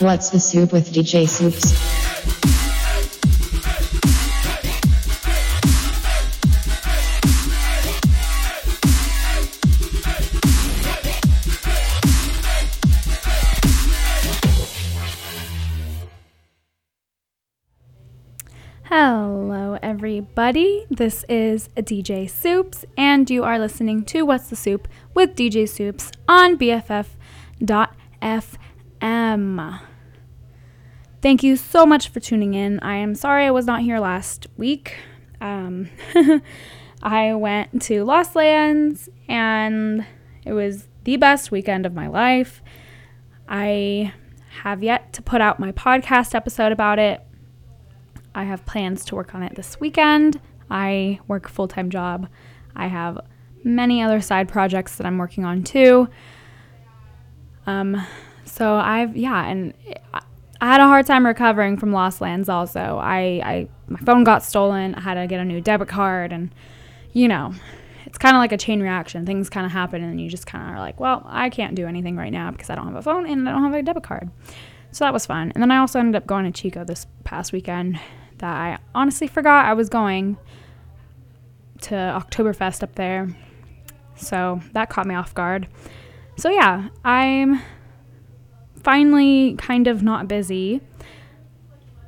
What's the Soup with DJ Soups? Hello everybody, this is DJ Soups, and you are listening to What's the Soup with DJ Soups on BFF.FM. Thank you so much for tuning in. I am sorry I was not here last week. I went to Lost Lands, and it was the best weekend of my life. I have yet to put out my podcast episode about it. I have plans to work on it this weekend. I work a full-time job. I have many other side projects that I'm working on too. And I had a hard time recovering from Lost Lands also. My phone got stolen. I had to get a new debit card, and it's kind of like a chain reaction. Things kind of happen, and you just kind of are like, well, I can't do anything right now because I don't have a phone and I don't have a debit card. So that was fun. And then I also ended up going to Chico this past weekend that I honestly forgot I was going to Oktoberfest up there. So that caught me off guard. So yeah, I'm finally kind of not busy.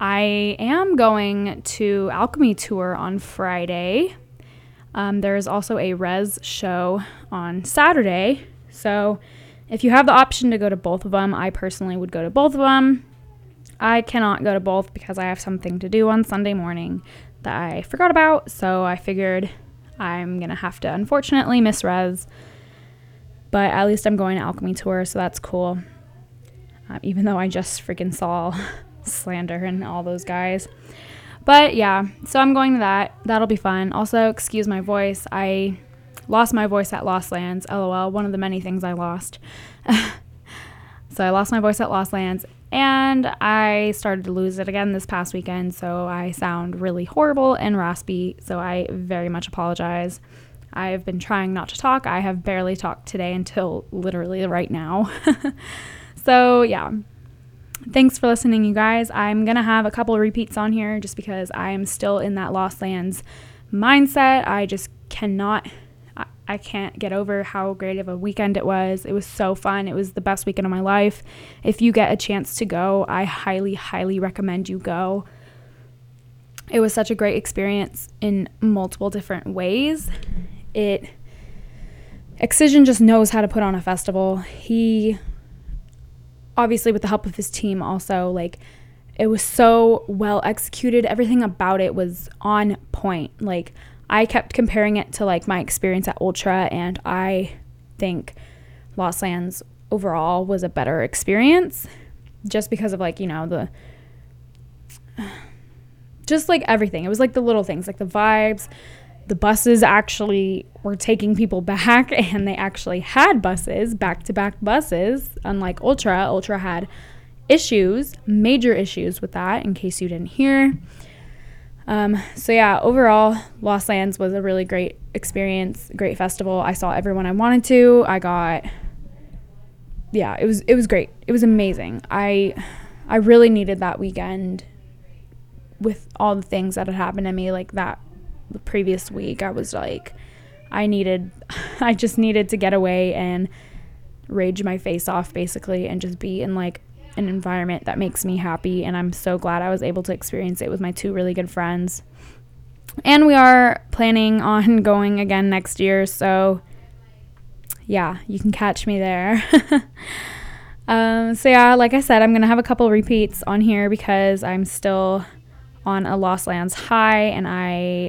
I am going to Alchemy Tour on Friday. There is also a Res show on Saturday. So if you have the option to go to both of them, I personally would go to both of them. I cannot go to both because I have something to do on Sunday morning that I forgot about, so I figured I'm going to have to unfortunately miss Res, but at least I'm going to Alchemy Tour, so that's cool. Even though I just freaking saw Slander and all those guys. But yeah, so I'm going to that. That'll be fun. Also, excuse my voice. I lost my voice at Lost Lands, lol, one of the many things I lost. So I lost my voice at Lost Lands, and I started to lose it again this past weekend, so I sound really horrible and raspy, so I very much apologize. I've been trying not to talk. I have barely talked today until literally right now. So yeah, thanks for listening, you guys. I'm gonna have a couple repeats on here just because I am still in that Lost Lands mindset. I can't get over how great of a weekend it was. It was so fun. It was the best weekend of my life. If you get a chance to go, I highly, highly recommend you go. It was such a great experience in multiple different ways. Excision just knows how to put on a festival. He, obviously with the help of his team also, it was so well executed. Everything about it was on point. I kept comparing it to my experience at Ultra, and I think Lost Lands overall was a better experience just because of everything. It was the little things, the vibes. The buses actually were taking people back, and they actually had buses, back-to-back buses. Unlike Ultra had issues, major issues with that, in case you didn't hear. So yeah, overall, Lost Lands was a really great experience, great festival. I saw everyone I wanted to. It was great. It was amazing. I really needed that weekend with all the things that had happened to me, the previous week. I was I just needed to get away and rage my face off basically, and just be in an environment that makes me happy, and I'm so glad I was able to experience it with my two really good friends. And we are planning on going again next year, so yeah, you can catch me there. So yeah, like I said, I'm gonna have a couple repeats on here because I'm still on a Lost Lands high, and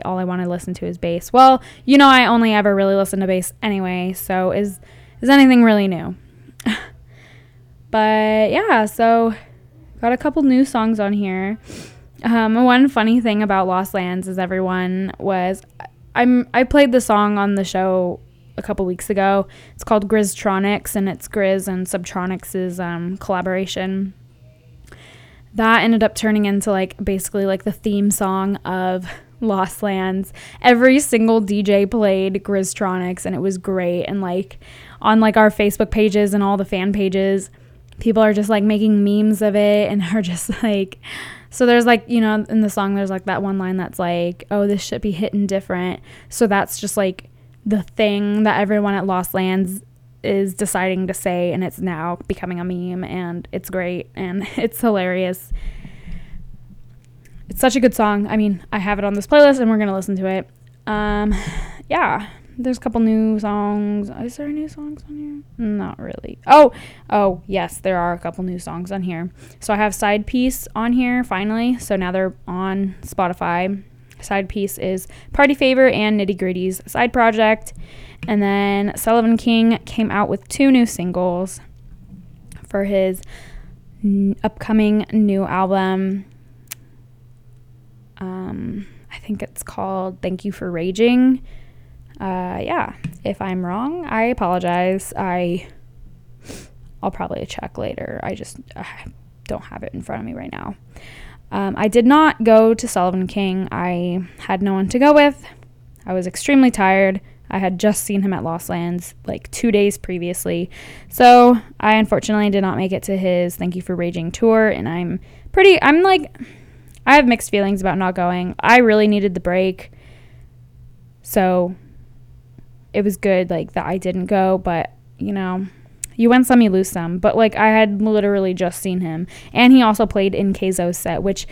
all I want to listen to is bass. Well, I only ever really listen to bass anyway, so is anything really new? But yeah, so got a couple new songs on here. One funny thing about Lost Lands is I played the song on the show a couple weeks ago. It's called Grizztronics, and it's Grizz and Subtronics' collaboration. That ended up turning into basically the theme song of Lost Lands. Every single DJ played Grizztronics, and it was great. And on our Facebook pages and all the fan pages, people are just like making memes of it and are just like, so there's like, you know, in the song there's like that one line that's like, oh, this should be hidden different. So that's just like the thing that everyone at Lost Lands is deciding to say, and it's now becoming a meme, and it's great and it's hilarious. It's such a good song. I mean, I have it on this playlist and we're gonna listen to it. Yeah, there's a couple new songs. Is there new songs on here? Not really. Oh yes, there are a couple new songs on here. So I have Side Piece on here finally, so now they're on Spotify. Side Piece is Party Favor and Nitty Gritty's side project. And then Sullivan King came out with 2 new singles for his upcoming new album. I think it's called Thank You for Raging. Yeah, if I'm wrong, I apologize. I'll probably check later. I don't have it in front of me right now. I did not go to Sullivan King. I had no one to go with. I was extremely tired. I had just seen him at Lost Lands like 2 days previously. So I unfortunately did not make it to his Thank You for Raging tour. And I have mixed feelings about not going. I really needed the break. So it was good like that I didn't go, but you know, you win some, you lose some. But like I had literally just seen him, and he also played in Kayzo's set, which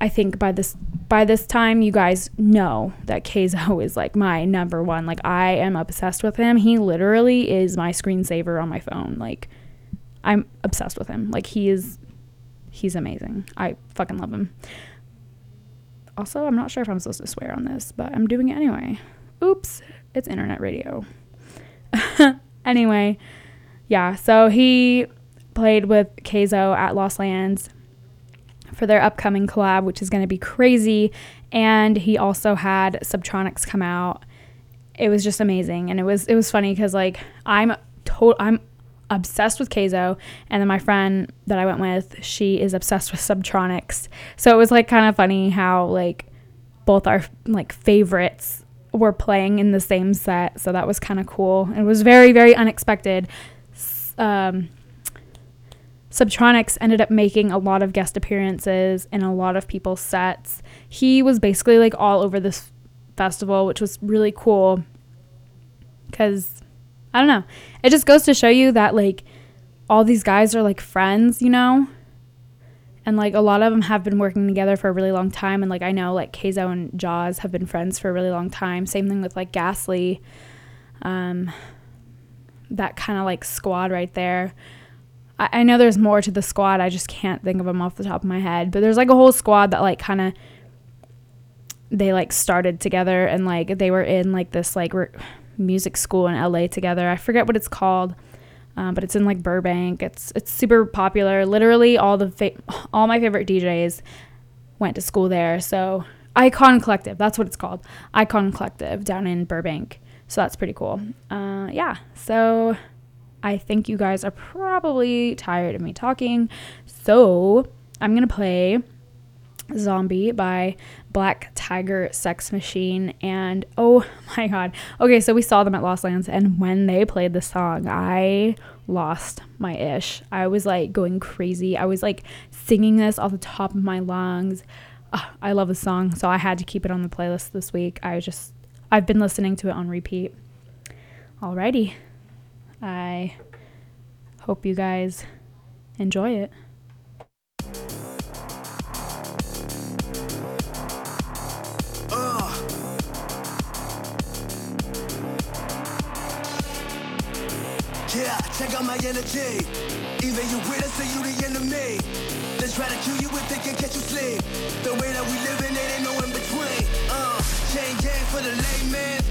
I think by this time you guys know that Kayzo is like my number one. Like I am obsessed with him. He literally is my screensaver on my phone. Like I'm obsessed with him. Like he's amazing. I fucking love him. Also, I'm not sure if I'm supposed to swear on this, but I'm doing it anyway. Oops, it's internet radio. Anyway, yeah, so he played with Kayzo at Lost Lands for their upcoming collab, which is going to be crazy. And he also had Subtronics come out. It was just amazing. And it was funny because like I'm obsessed with Kayzo, and then my friend that I went with, she is obsessed with Subtronics. So it was like kind of funny how like both our like favorites were playing in the same set. So that was kind of cool. It was very, very unexpected. Subtronics ended up making a lot of guest appearances in a lot of people's sets. He was basically like all over this festival, which was really cool because I don't know, it just goes to show you that like all these guys are like friends, you know, and like a lot of them have been working together for a really long time. And like I know like Kayzo and Jaws have been friends for a really long time, same thing with like Ghastly, that kind of like squad right there. I know there's more to the squad. I just can't think of them off the top of my head. But there's like a whole squad that like kind of, they like started together, and like they were in like this like music school in LA together. I forget what it's called, but it's in like Burbank. It's super popular. Literally all my favorite DJs went to school there. So Icon Collective, that's what it's called. Icon Collective down in Burbank. So that's pretty cool. Yeah. So I think you guys are probably tired of me talking, so I'm going to play Zombie by Black Tiger Sex Machine. And oh my god. Okay, so we saw them at Lost Lands, and when they played the song, I lost my ish. I was like going crazy. I was like singing this off the top of my lungs. I love the song, so I had to keep it on the playlist this week. I've been listening to it on repeat. Alrighty. I hope you guys enjoy it. Yeah, check out my energy. Either you with us or you the enemy. They try to kill you if they can catch you sleep. The way that we live in, it ain't no in between. Chain gang for the layman.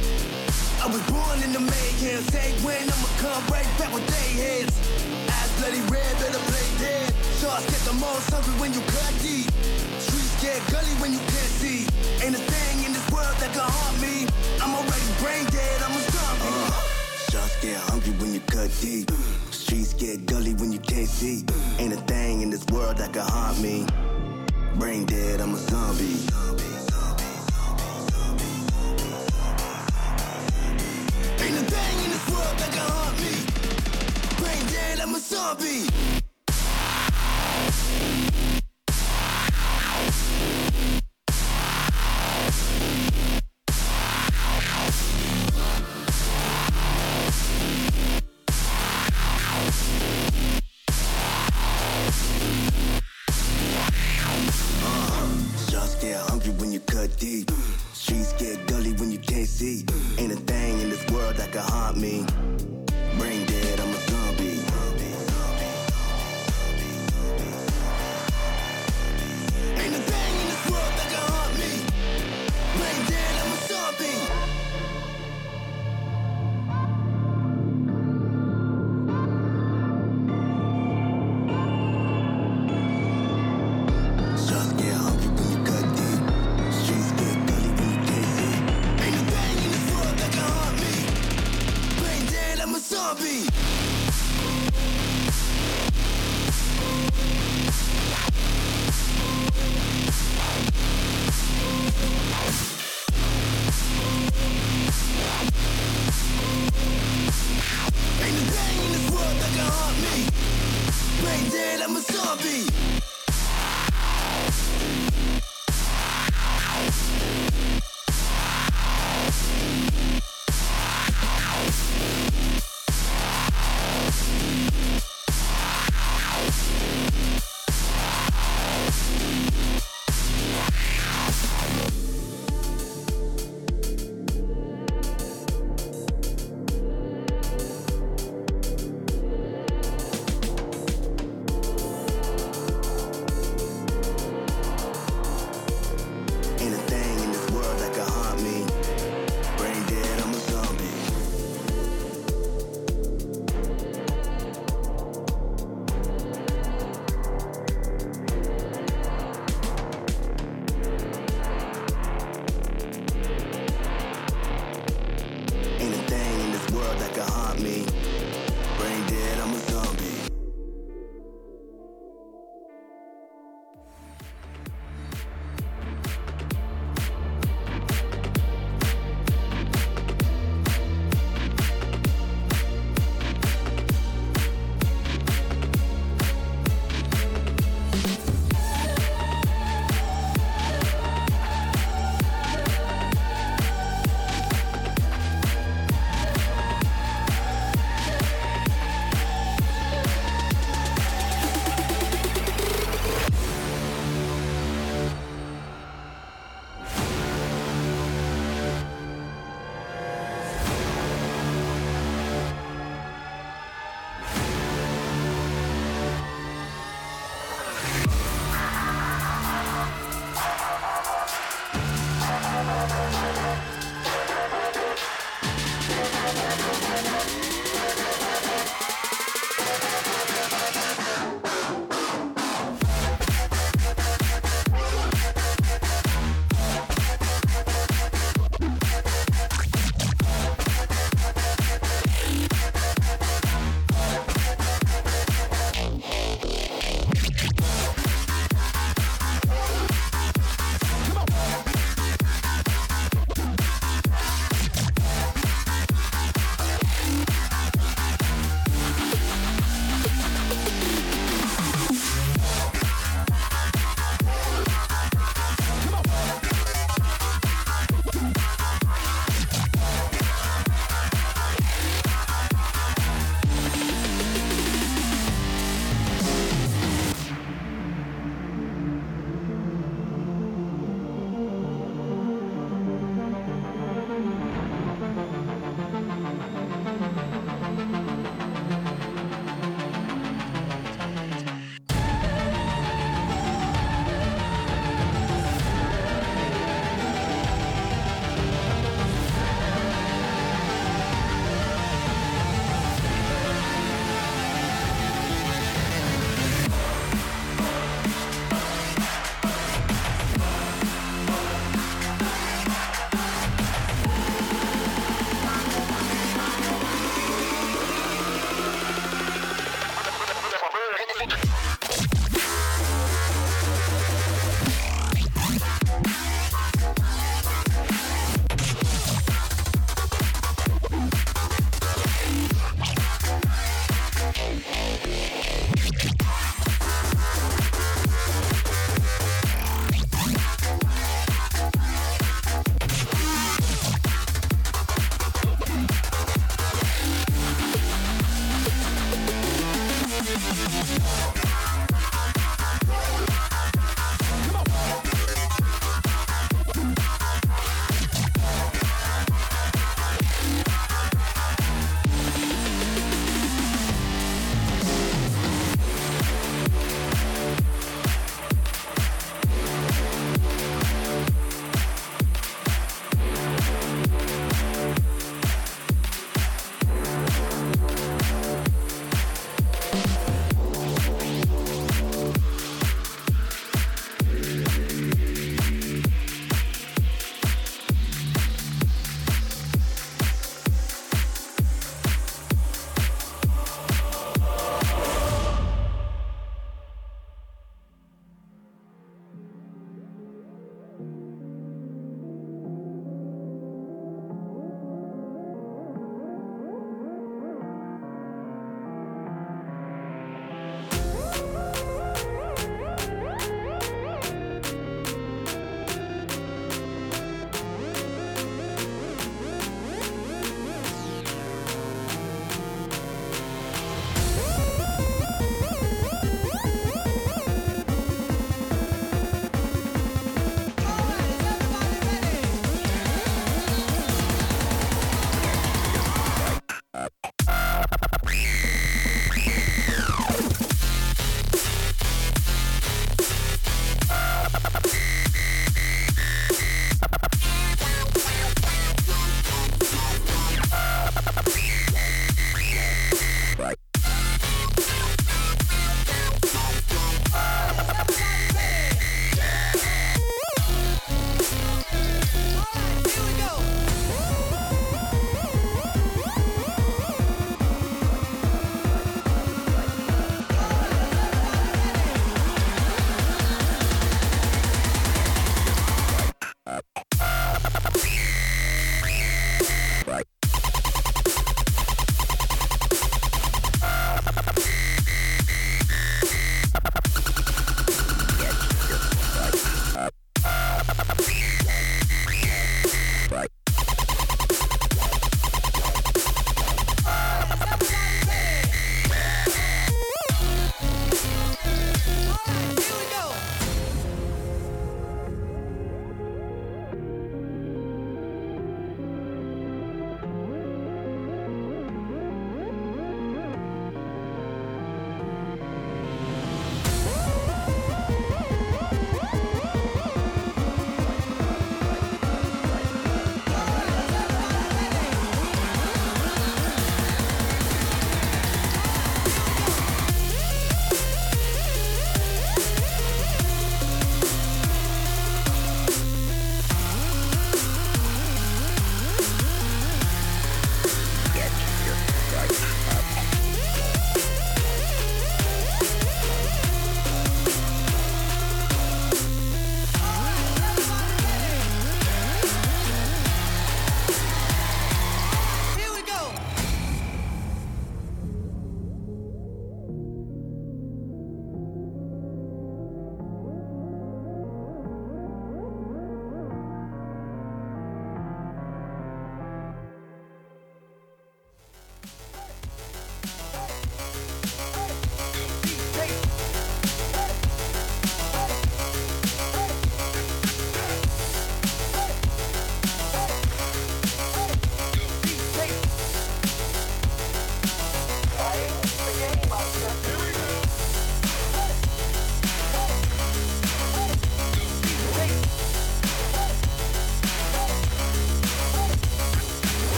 I was born in the mayhem. Say when, I'ma come right back with they heads. Eyes bloody red, better play dead. Sharks get the most hungry when you cut deep. Streets get gully when you can't see. Ain't a thing in this world that can harm me. I'm already brain dead, I'm a zombie. Sharks get hungry when you cut deep. Streets get gully when you can't see. Ain't a thing in this world that can harm me. Brain dead, I'm a zombie. Ain't a thing in this world that can haunt me. Brain dead, I'm a zombie. I'm a zombie.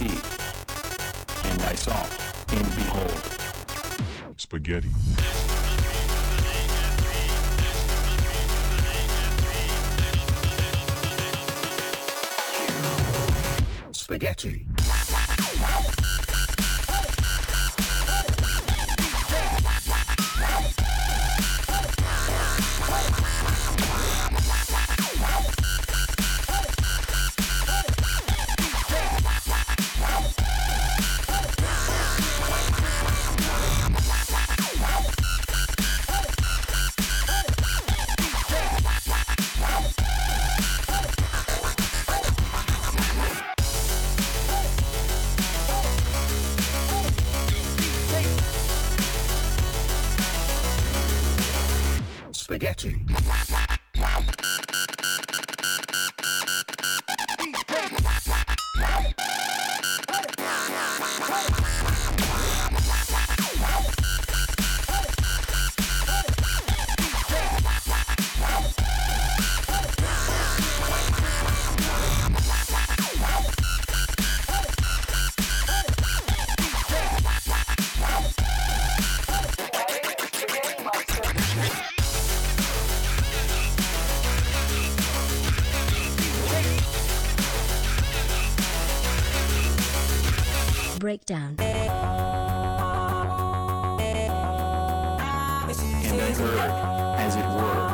see, and I saw, and behold, spaghetti. Spaghetti. Spaghetti. Breakdown. And I heard, as it were,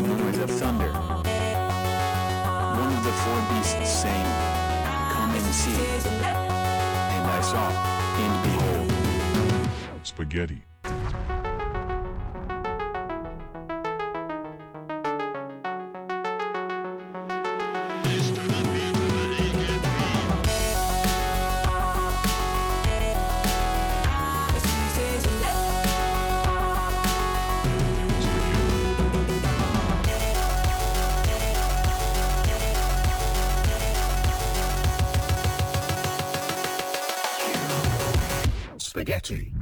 the noise of thunder. One of the four beasts saying, "Come and see." And I saw, and behold, spaghetti. Spaghetti.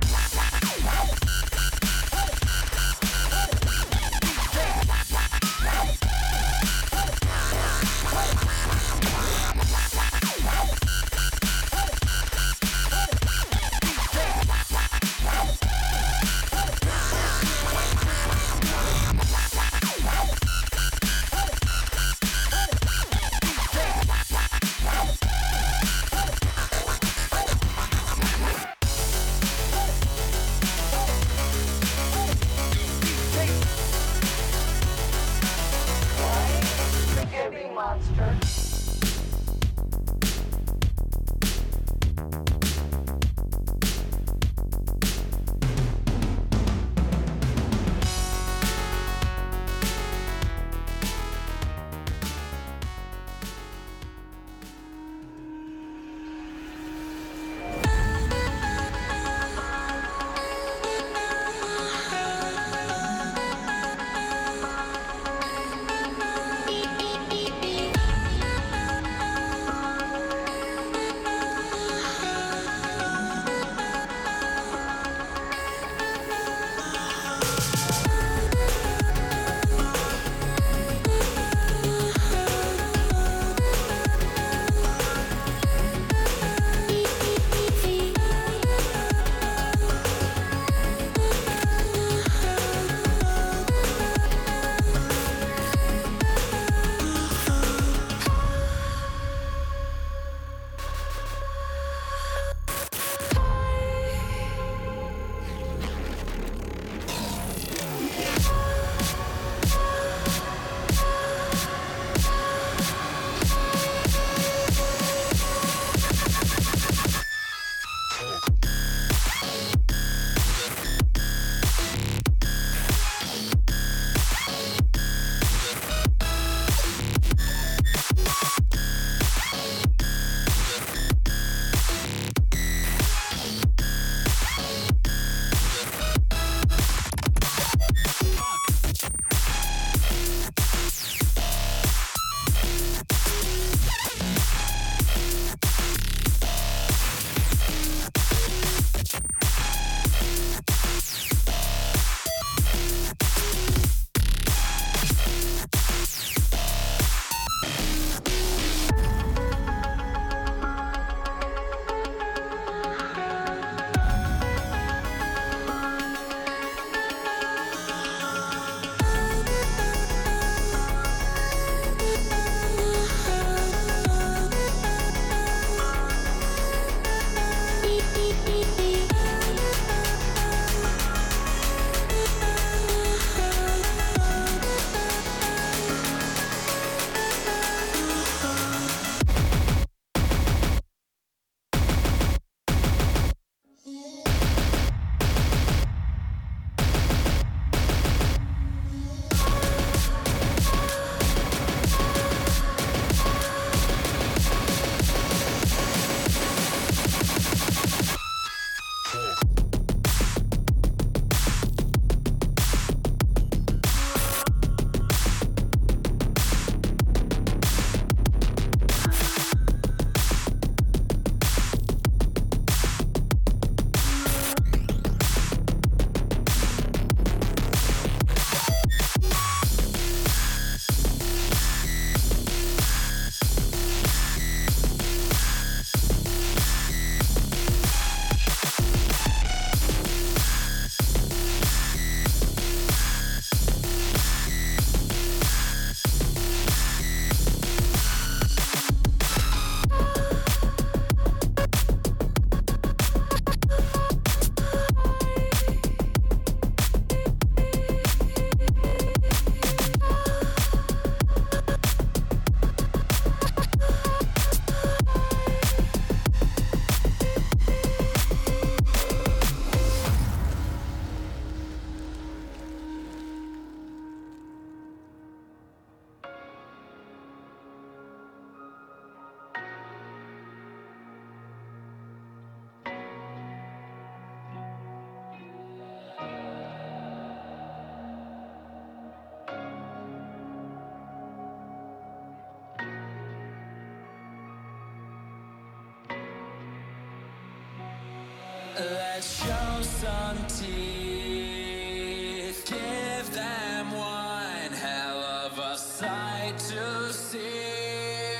Let's show some teeth. Give them one hell of a sight to see.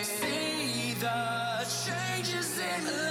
See the changes in the land.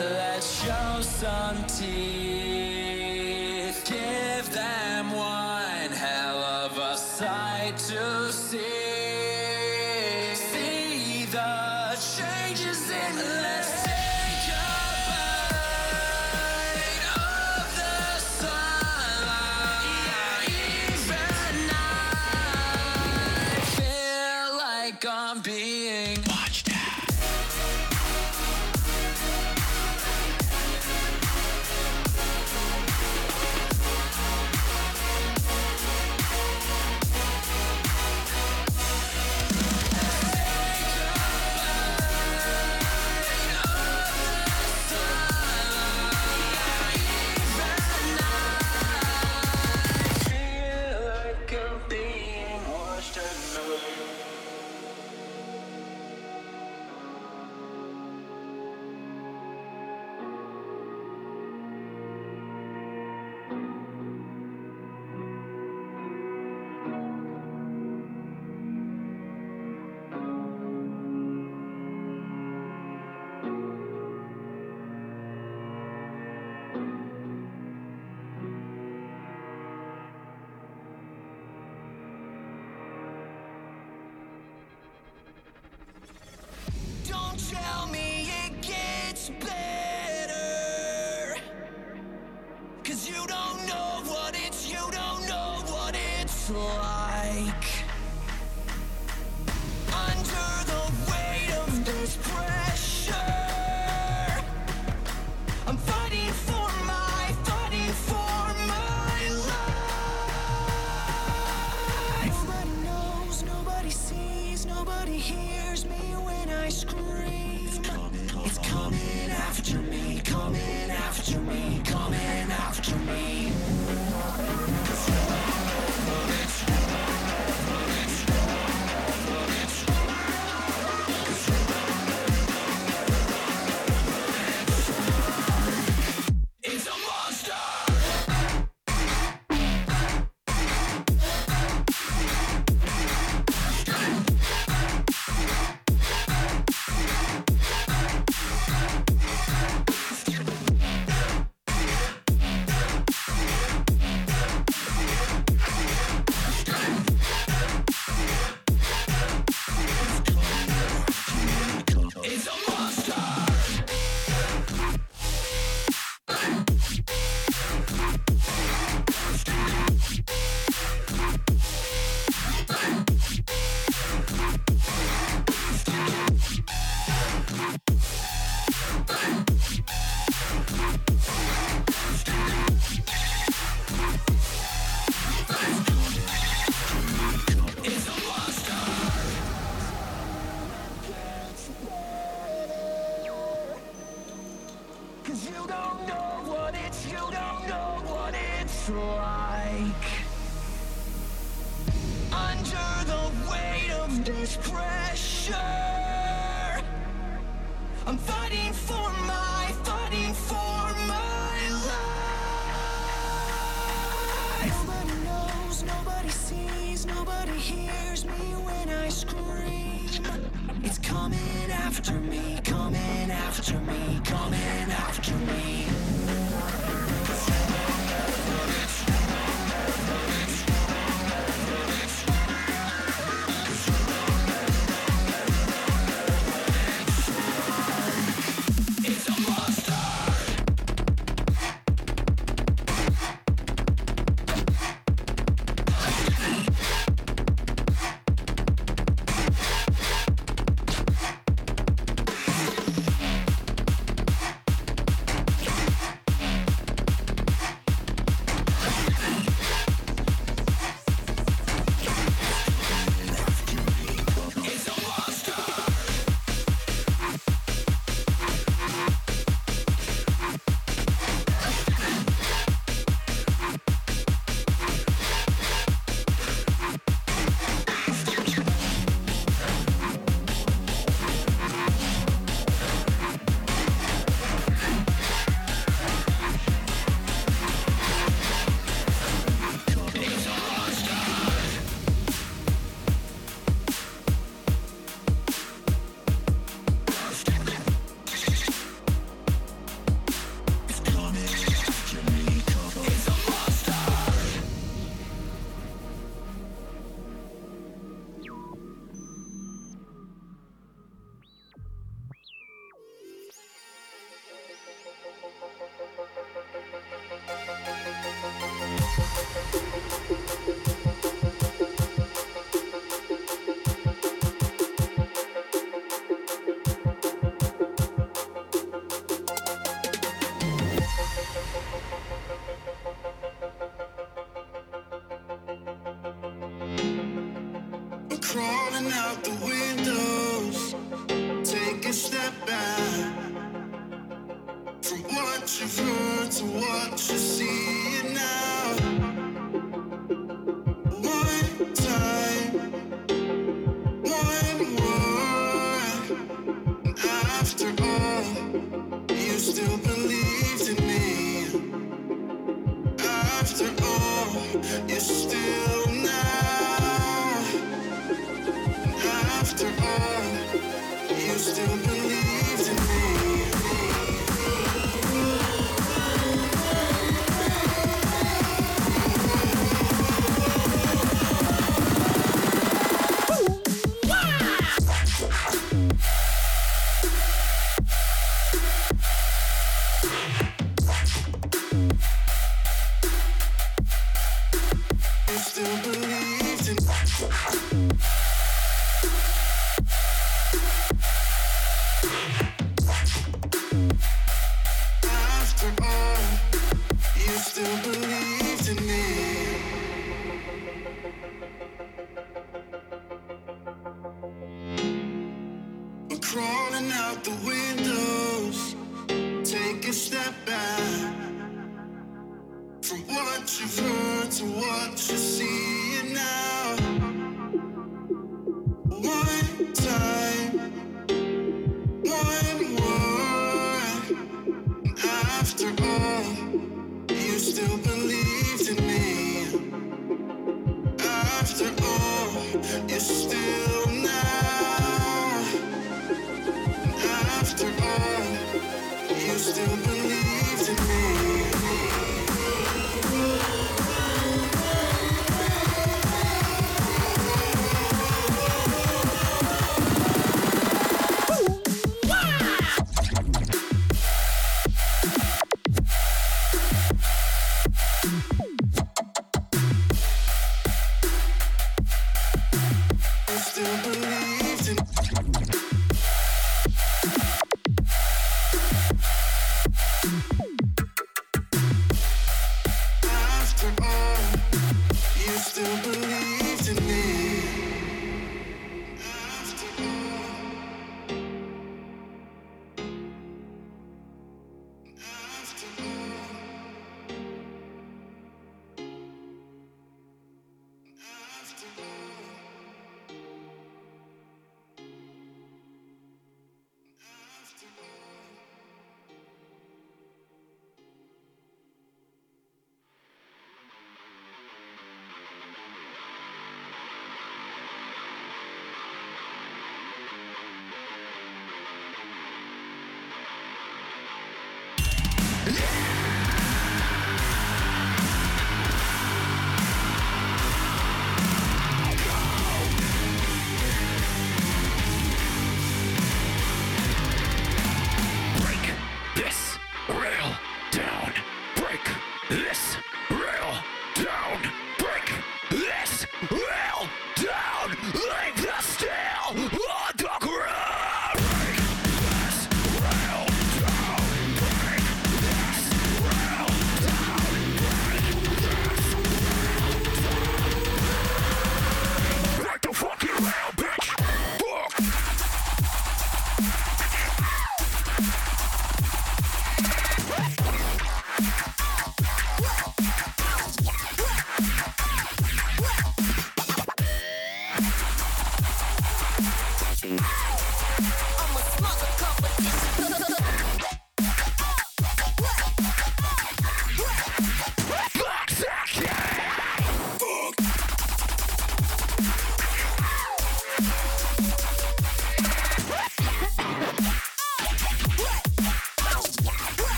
Let's show some teeth. Give them one hell of a sight to see. See the changes in the. Coming after me. 'Cause you don't know what it's, you don't know what it's like. Under the weight of this pressure, I'm fighting for my, fighting for my life. Nobody knows, nobody sees, nobody hears me when I scream. It's coming after me, coming after me, coming after me.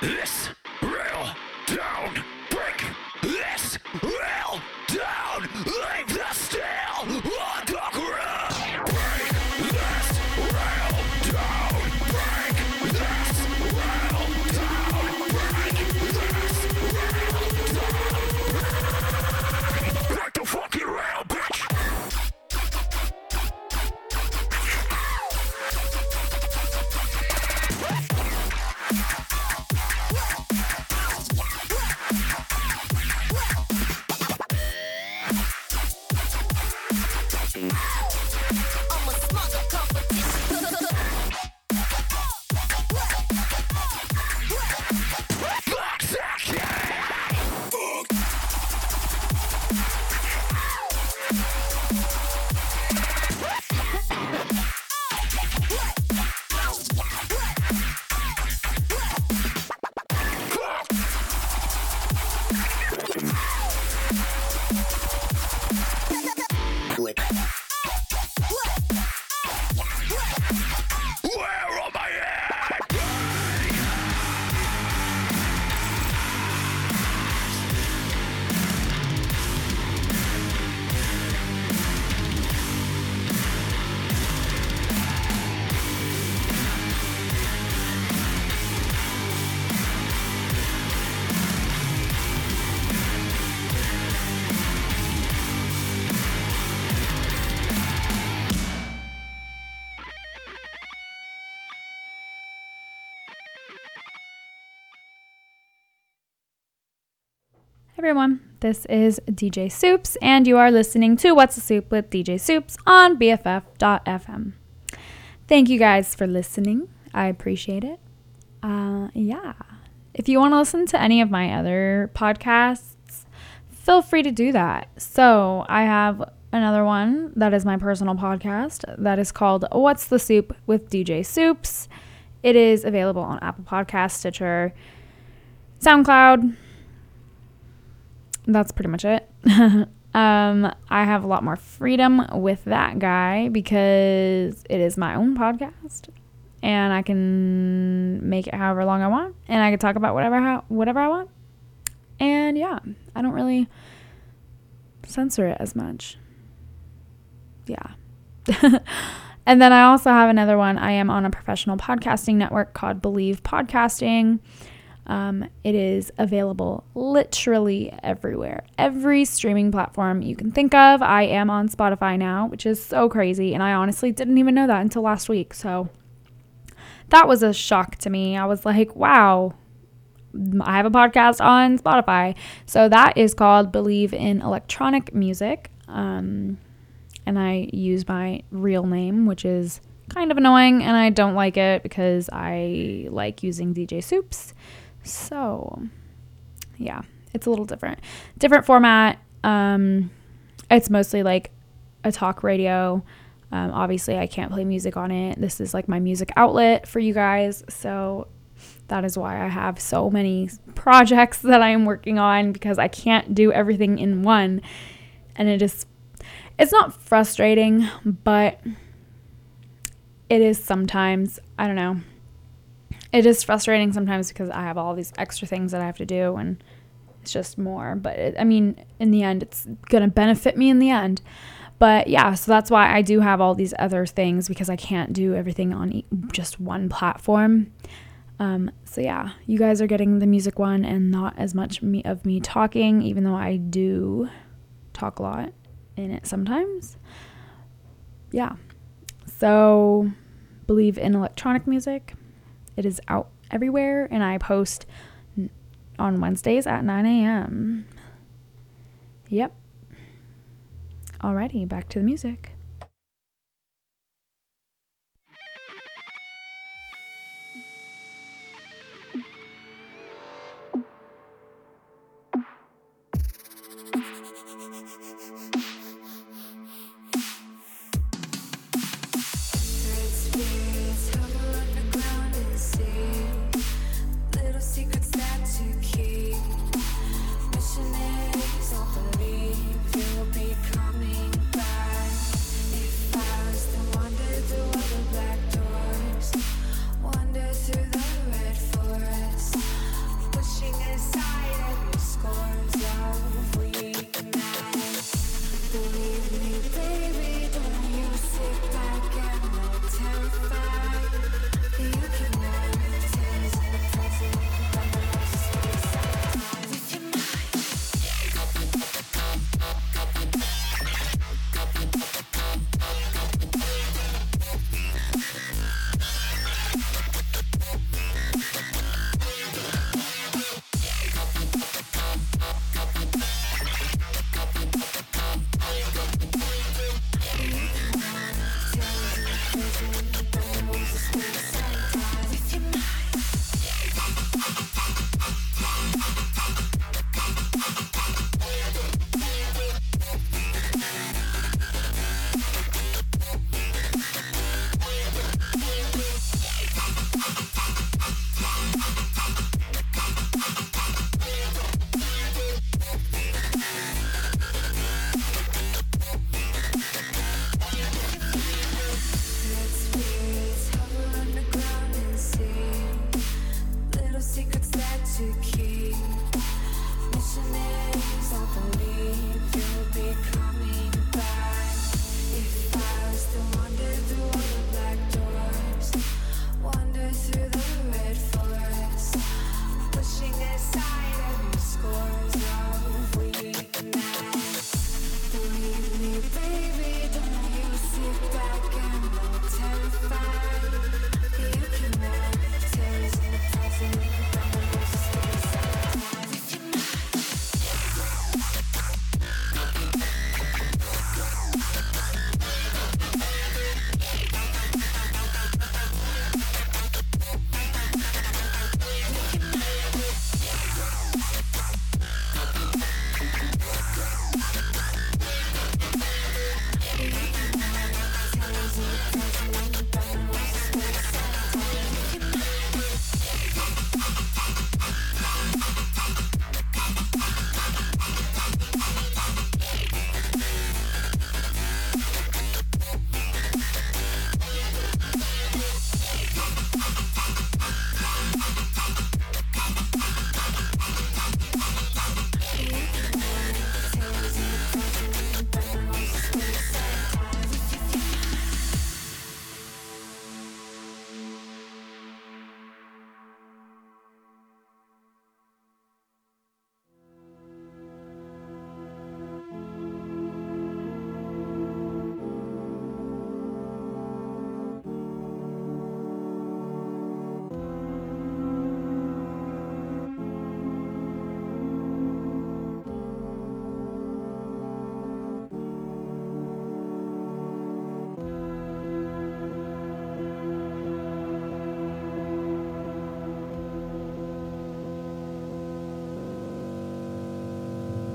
this rail down, break this rail down, leave the steel on the ground. Break this rail down, break this rail down, break this rail down. Break the fucking rail, bitch. Everyone, this is DJ Soups, and you are listening to What's the Soup with DJ Soups on BFF.fm. Thank you guys for listening. I appreciate it. If you want to listen to any of my other podcasts, feel free to do that. So I have another one that is my personal podcast that is called What's the Soup with DJ Soups. It is available on Apple Podcasts, Stitcher, SoundCloud. That's pretty much it. I have a lot more freedom with that guy because it is my own podcast and I can make it however long I want and I can talk about whatever I want. And yeah, I don't really censor it as much. Yeah. And then I also have another one. I am on a professional podcasting network called Believe Podcasting. It is available literally everywhere. Every streaming platform you can think of. I am on Spotify now, which is so crazy. And I honestly didn't even know that until last week. So that was a shock to me. I was like, wow, I have a podcast on Spotify. So that is called Believe in Electronic Music. And I use my real name, which is kind of annoying. And I don't like it because I like using DJ Soups. So, yeah, it's a little different format. It's mostly like a talk radio. Obviously, I can't play music on it. This is like my music outlet for you guys. So that is why I have so many projects that I am working on because I can't do everything in one. And it's not frustrating, but it is sometimes, I don't know. It is frustrating sometimes because I have all these extra things that I have to do and it's just more. But in the end, it's going to benefit me in the end. But yeah, so that's why I do have all these other things because I can't do everything on just one platform. So yeah, you guys are getting the music one and not as much of me talking, even though I do talk a lot in it sometimes. Yeah, so Believe in Electronic Music. It is out everywhere, and I post on Wednesdays at 9 a.m. Yep. Alrighty, back to the music. Missionaries don't believe they'll be coming back.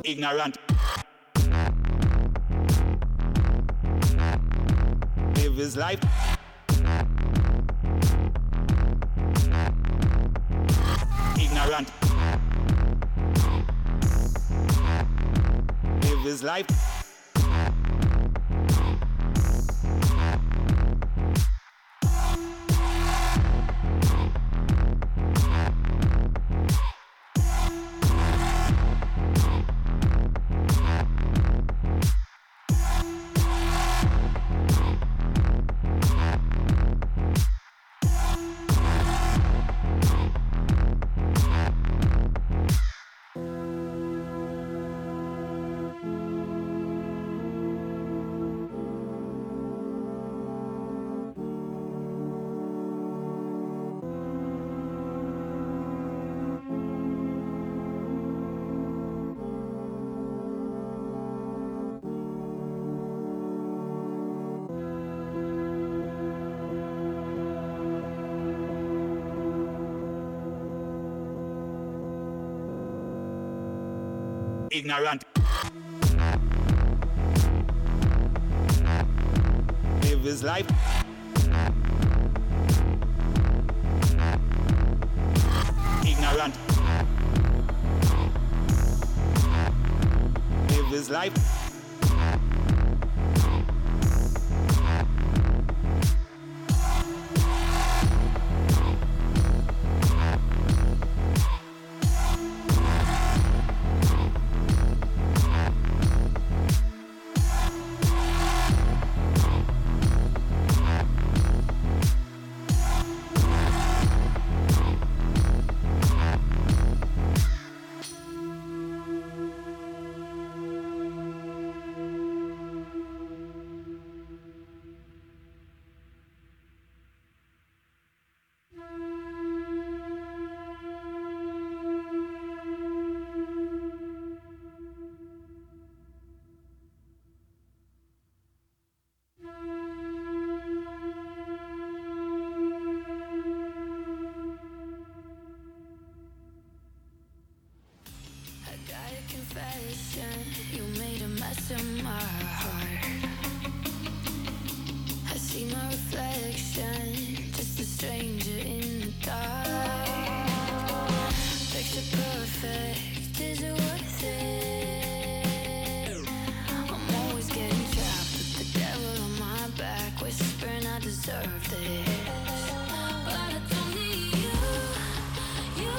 Ignorant. Live his life. Ignorant. Live his life. Ignorant. Live his life. Ignorant. Live his life. Deserve this, but I don't need you.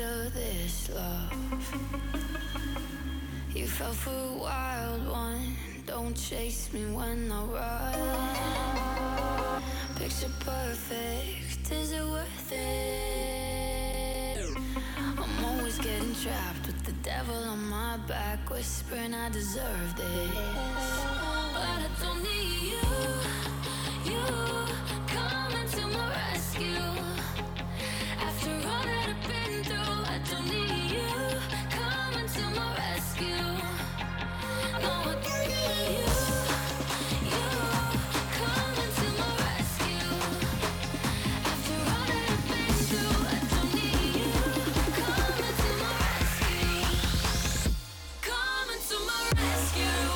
of this love. You fell for a wild one. Don't chase me when I run. Picture perfect, is it worth it? I'm always getting trapped with the devil on my back, whispering I deserve this, but I don't need you. You coming to my rescue. After all that I've been through, I don't need you coming to my rescue. No, I don't need you. You coming to my rescue. After all that I've been through, I don't need you coming to my rescue. Coming to my rescue.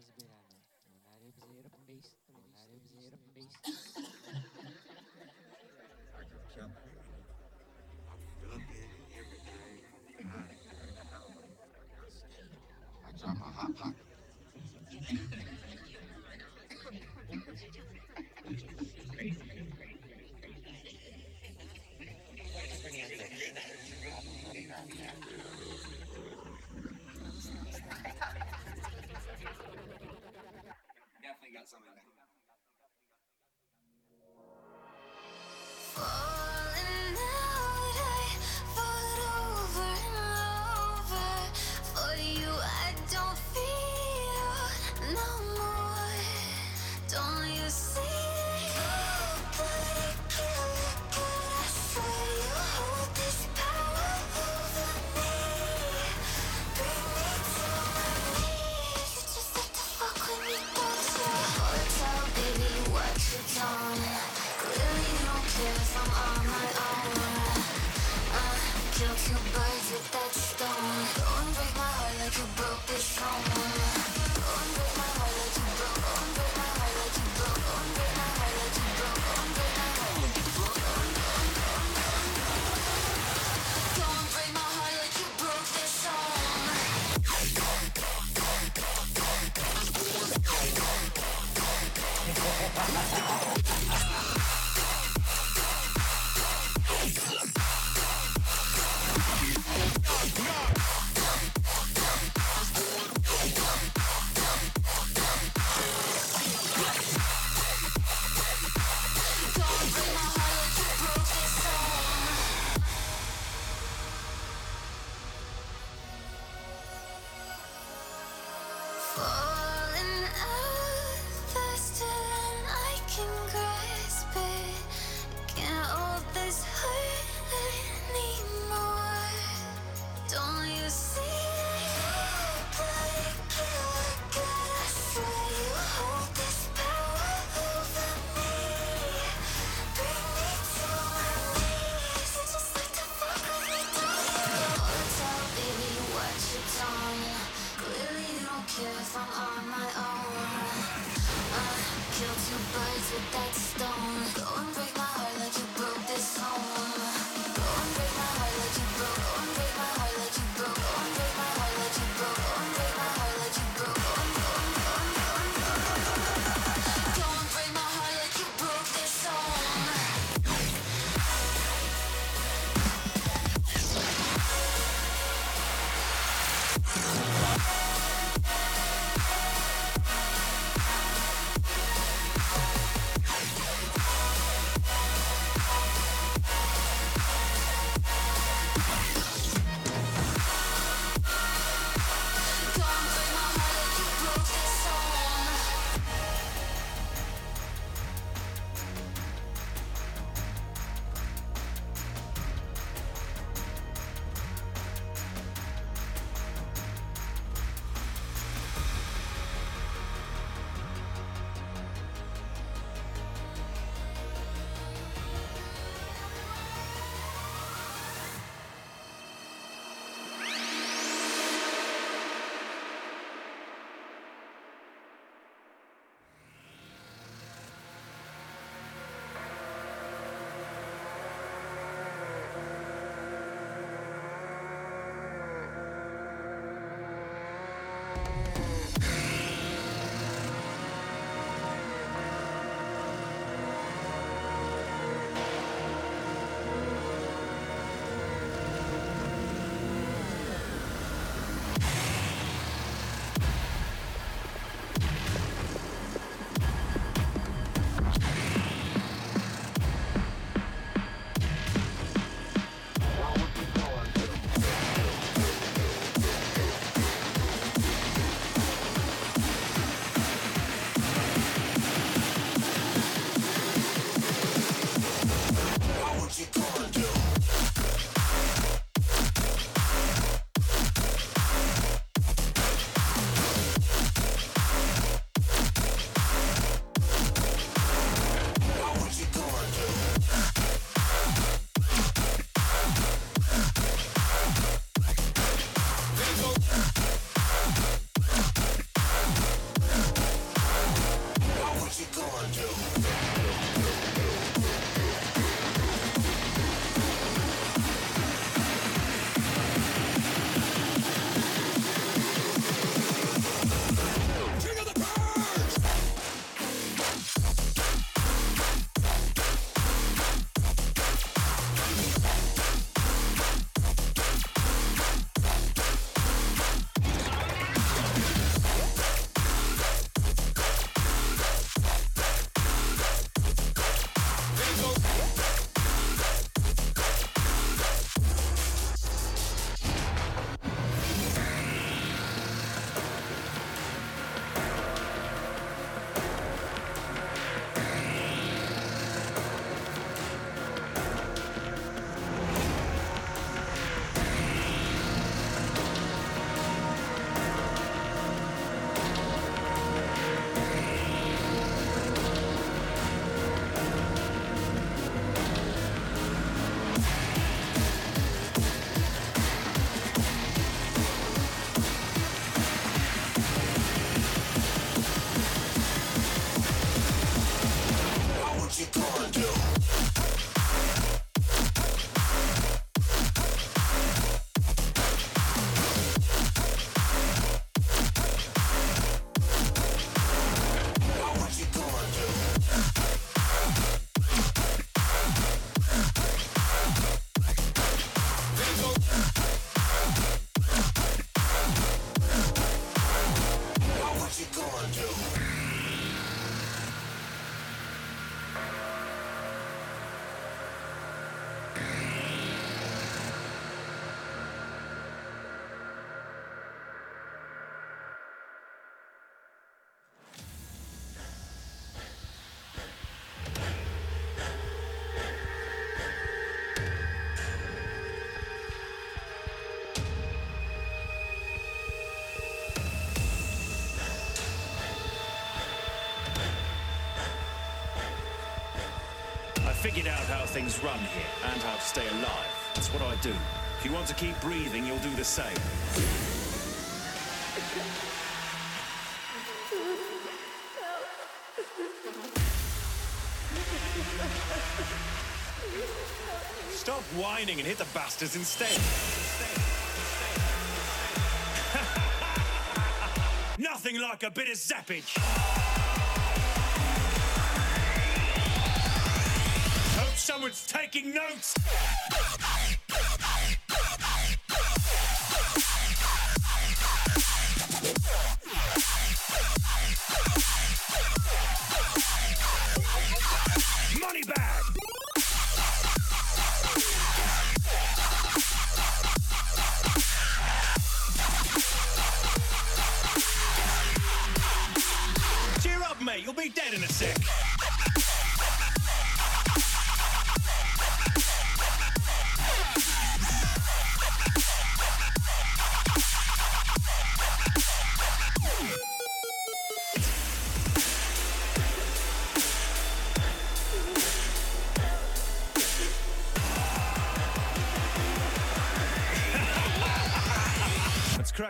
Definitely got some of that. No! figured out how things run here and how to stay alive. That's what I do. If you want to keep breathing, you'll do the same. Stop whining and hit the bastards instead. Nothing like a bit of zappage. Hope someone's taking notes.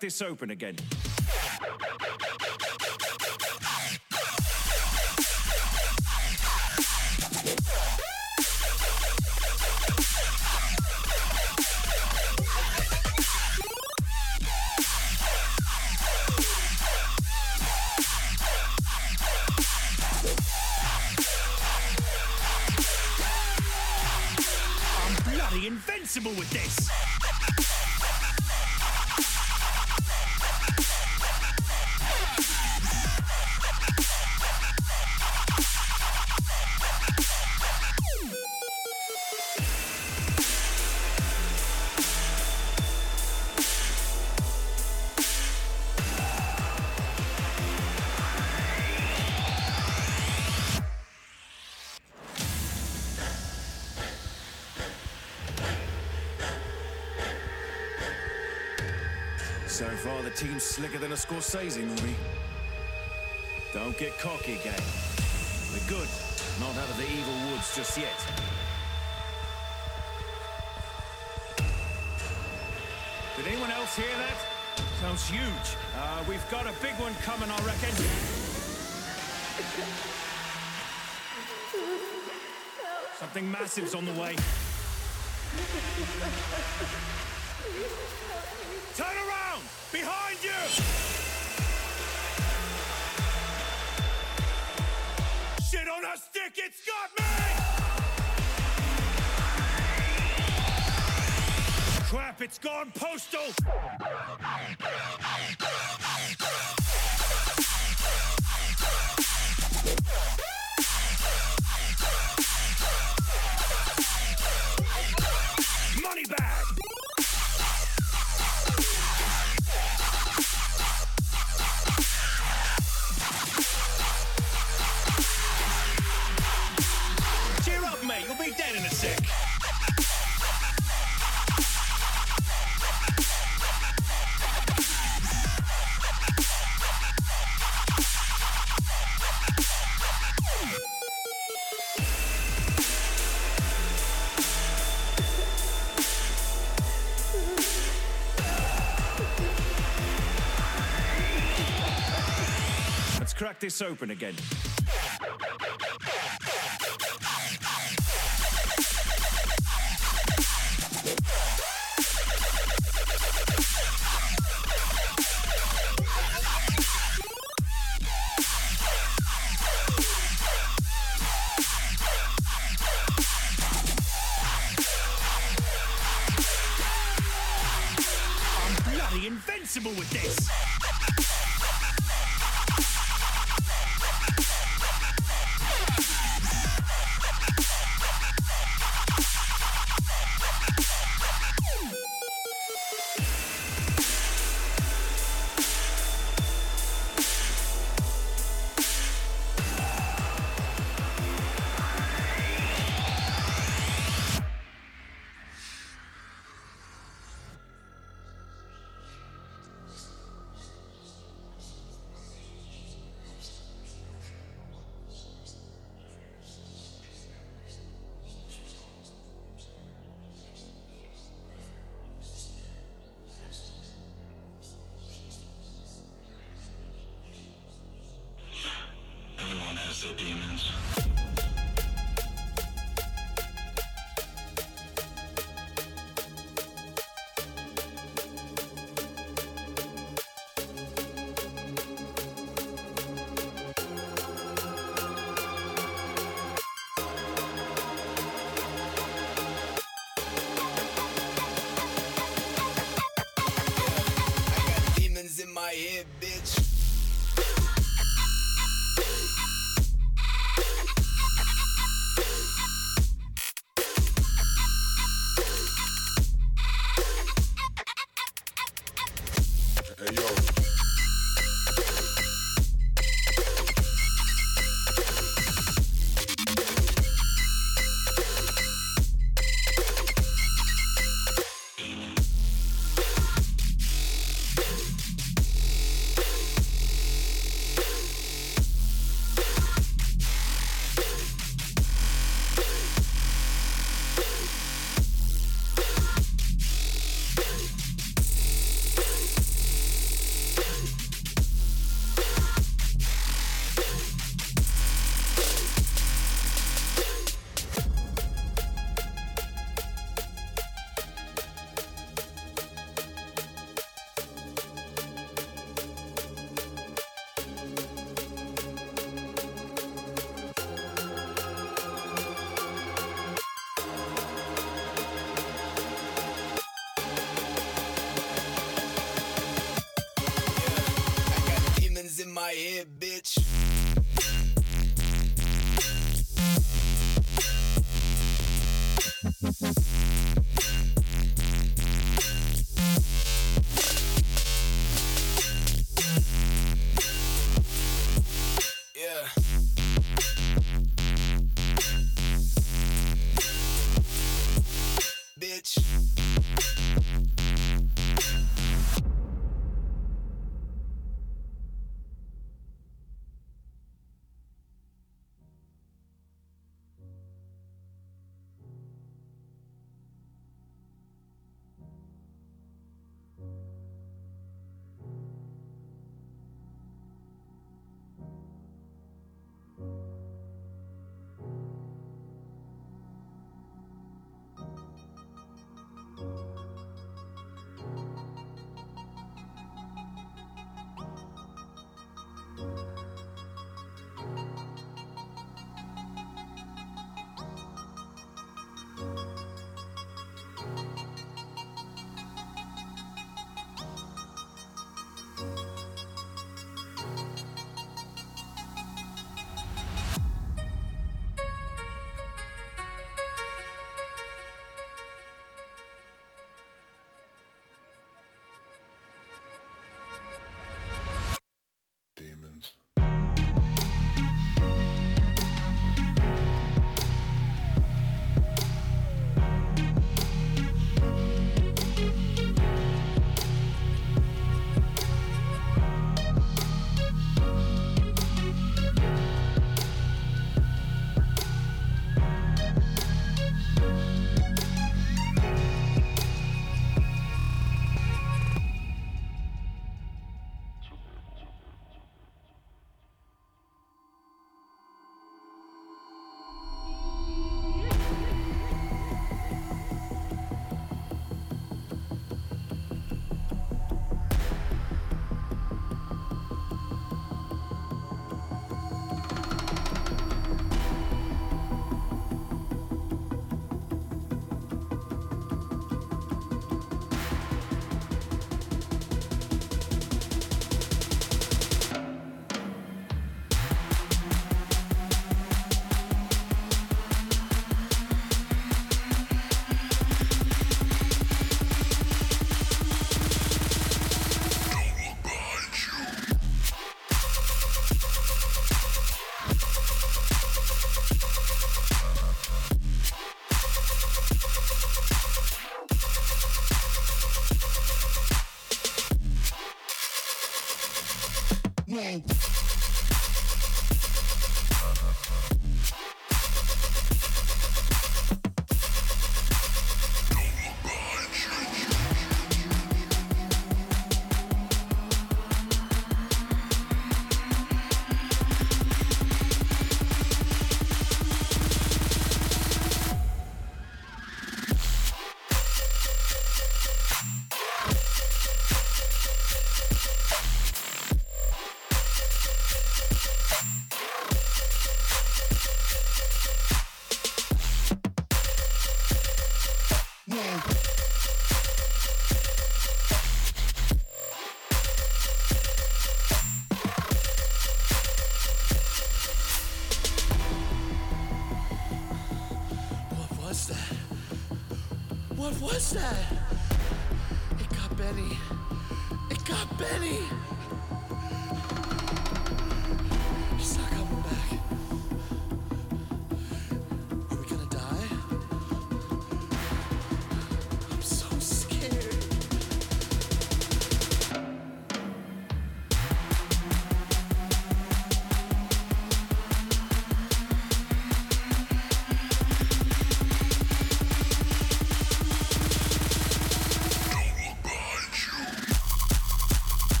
This open again. I'm bloody invincible with this. So far, the team's slicker than a Scorsese movie. Don't get cocky, gang. We're good. Not out of the evil woods just yet. Did anyone else hear that? Sounds huge. We've got a big one coming, I reckon. Something massive's on the way. Turn around! Behind you! Shit on a stick, it's got me! Crap, it's gone postal! This open again. I'm bloody invincible with this. the demons.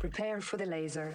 Prepare for the laser.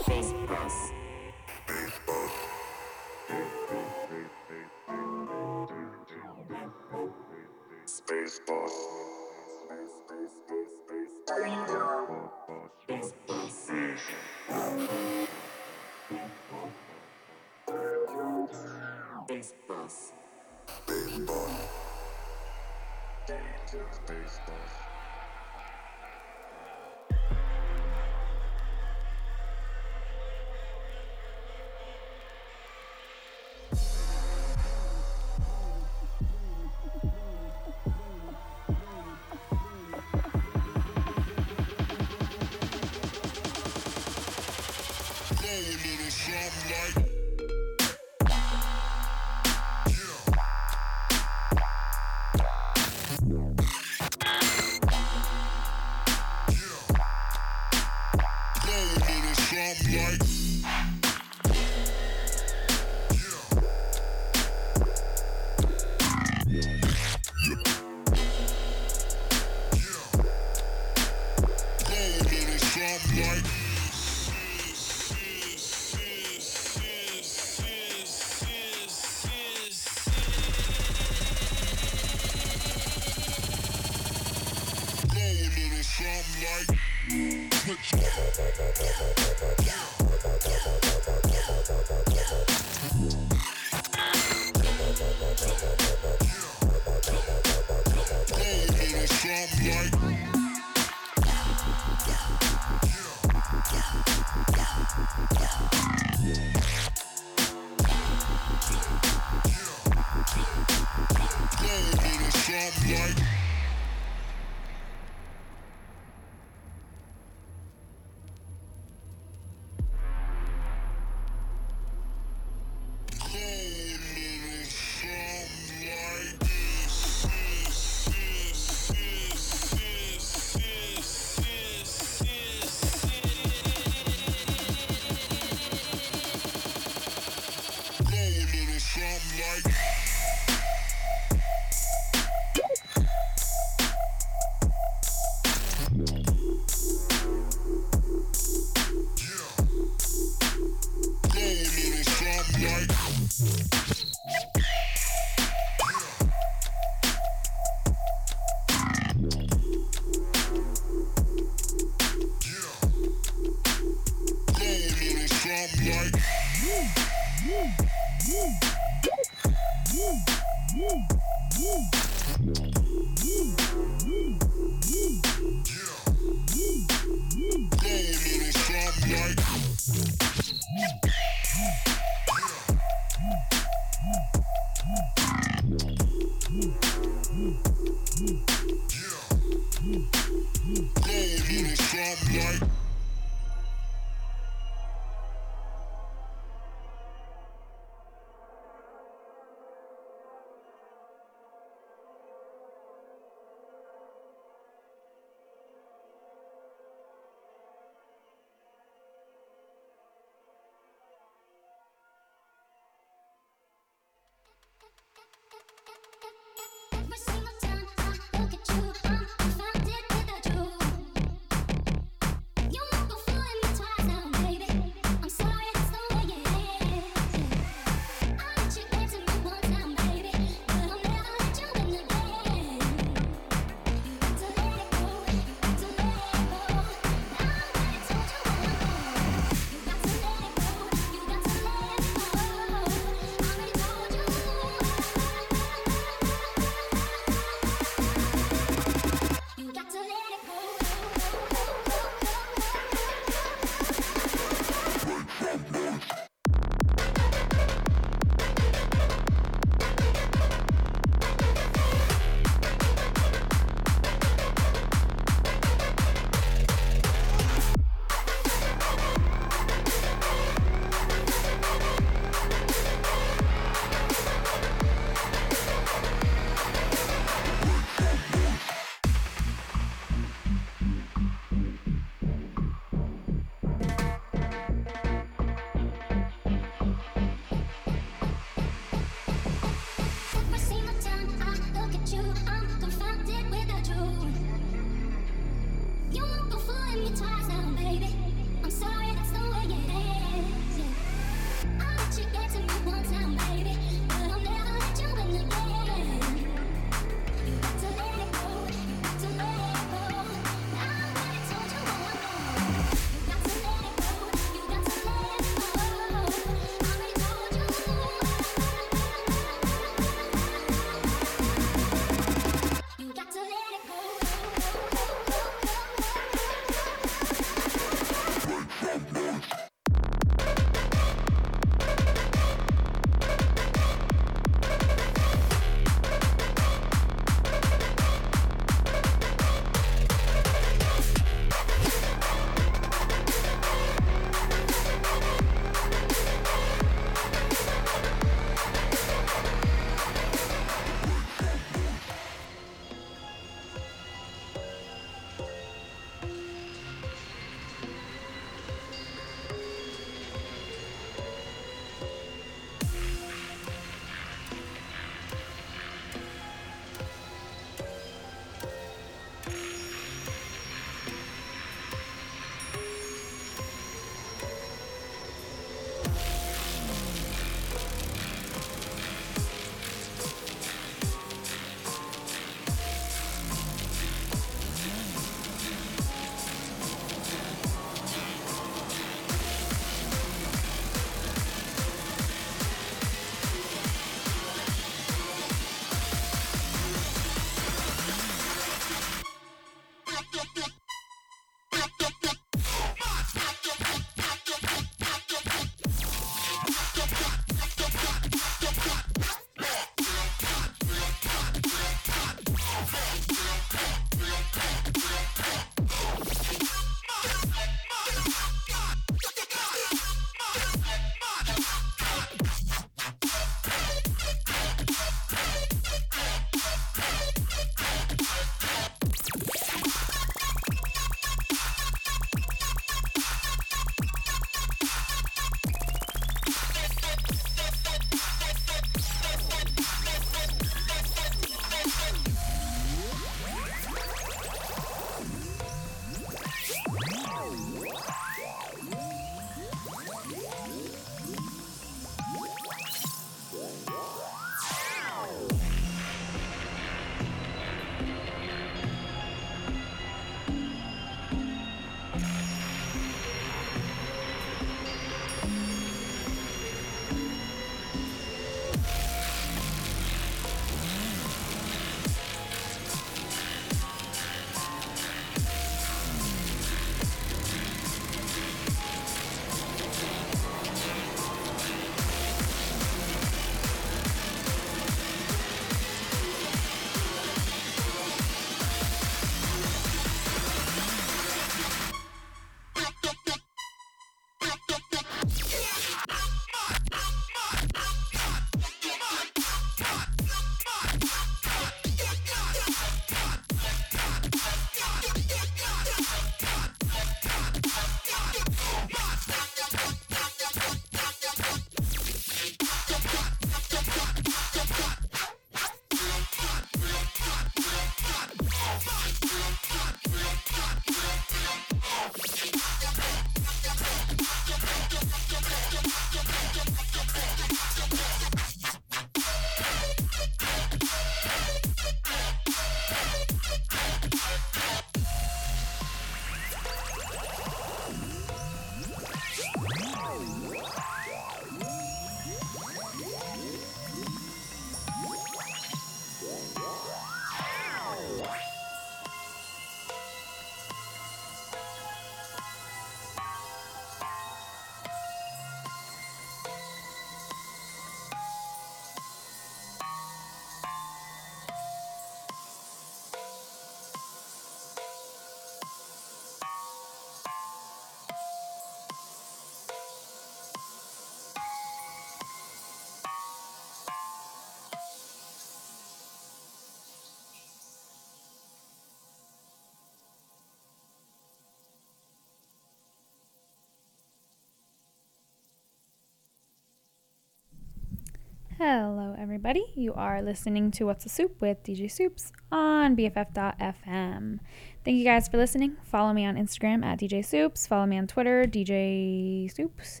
Hello everybody, you are listening to What's a Soup with DJ Soups on BFF.fm. Thank you guys for listening. Follow me on Instagram at DJ Soups, follow me on Twitter, DJ Soups,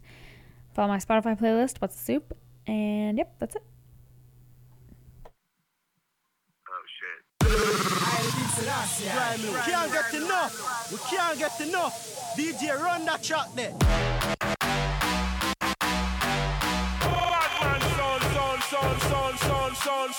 follow my Spotify playlist, What's a Soup, and yep, that's it. Oh shit. We can't get enough. DJ, run that track there. Sons.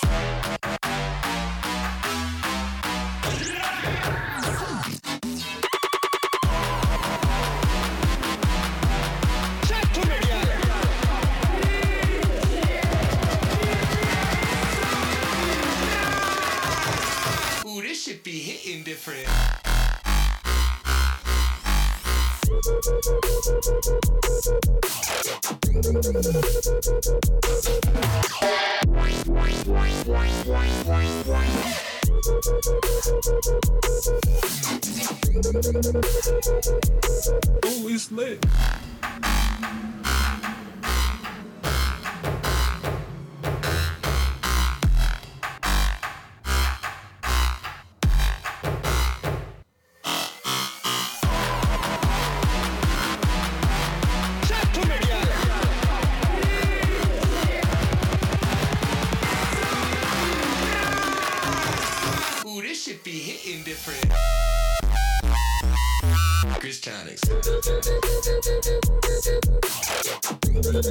Ooh, this shit be hitting different. Oh, it's lit. Grizztronics.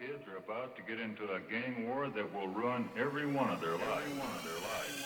kids are about to get into a gang war that will ruin every one of their lives.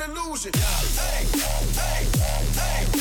an illusion. Hey, hey, hey, hey,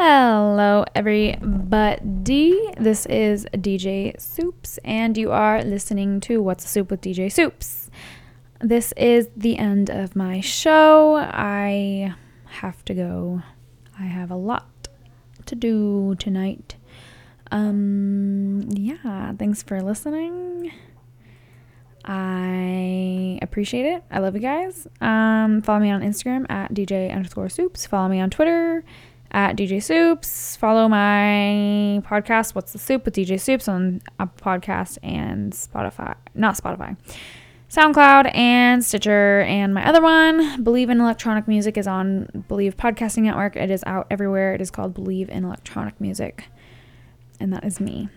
Hello everybody, this is DJ Soups and you are listening to What's a Soup with DJ Soups. This is the end of my show. I have to go. I have a lot to do tonight. Yeah, thanks for listening. I appreciate it. I love you guys. Follow me on Instagram at DJ_Soups. Follow me on Twitter at DJ Soups. Follow my podcast, What's the Soup with DJ Soups, on Apple Podcasts and SoundCloud and Stitcher, and my other one, Believe in Electronic Music, is on Believe Podcasting Network. It is out everywhere. It is called Believe in Electronic Music, and that is me.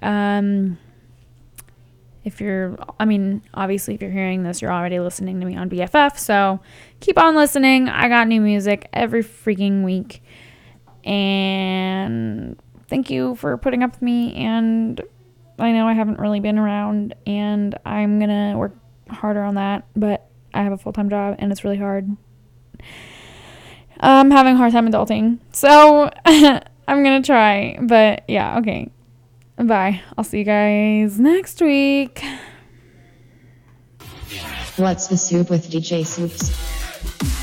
Obviously if you're hearing this, you're already listening to me on BFF, so keep on listening. I got new music every freaking week, and thank you for putting up with me, and I know I haven't really been around, and I'm gonna work harder on that, but I have a full-time job, and it's really hard. I'm having a hard time adulting, so I'm gonna try, but yeah, okay. Bye. I'll see you guys next week. What's the Soup with DJ Soups?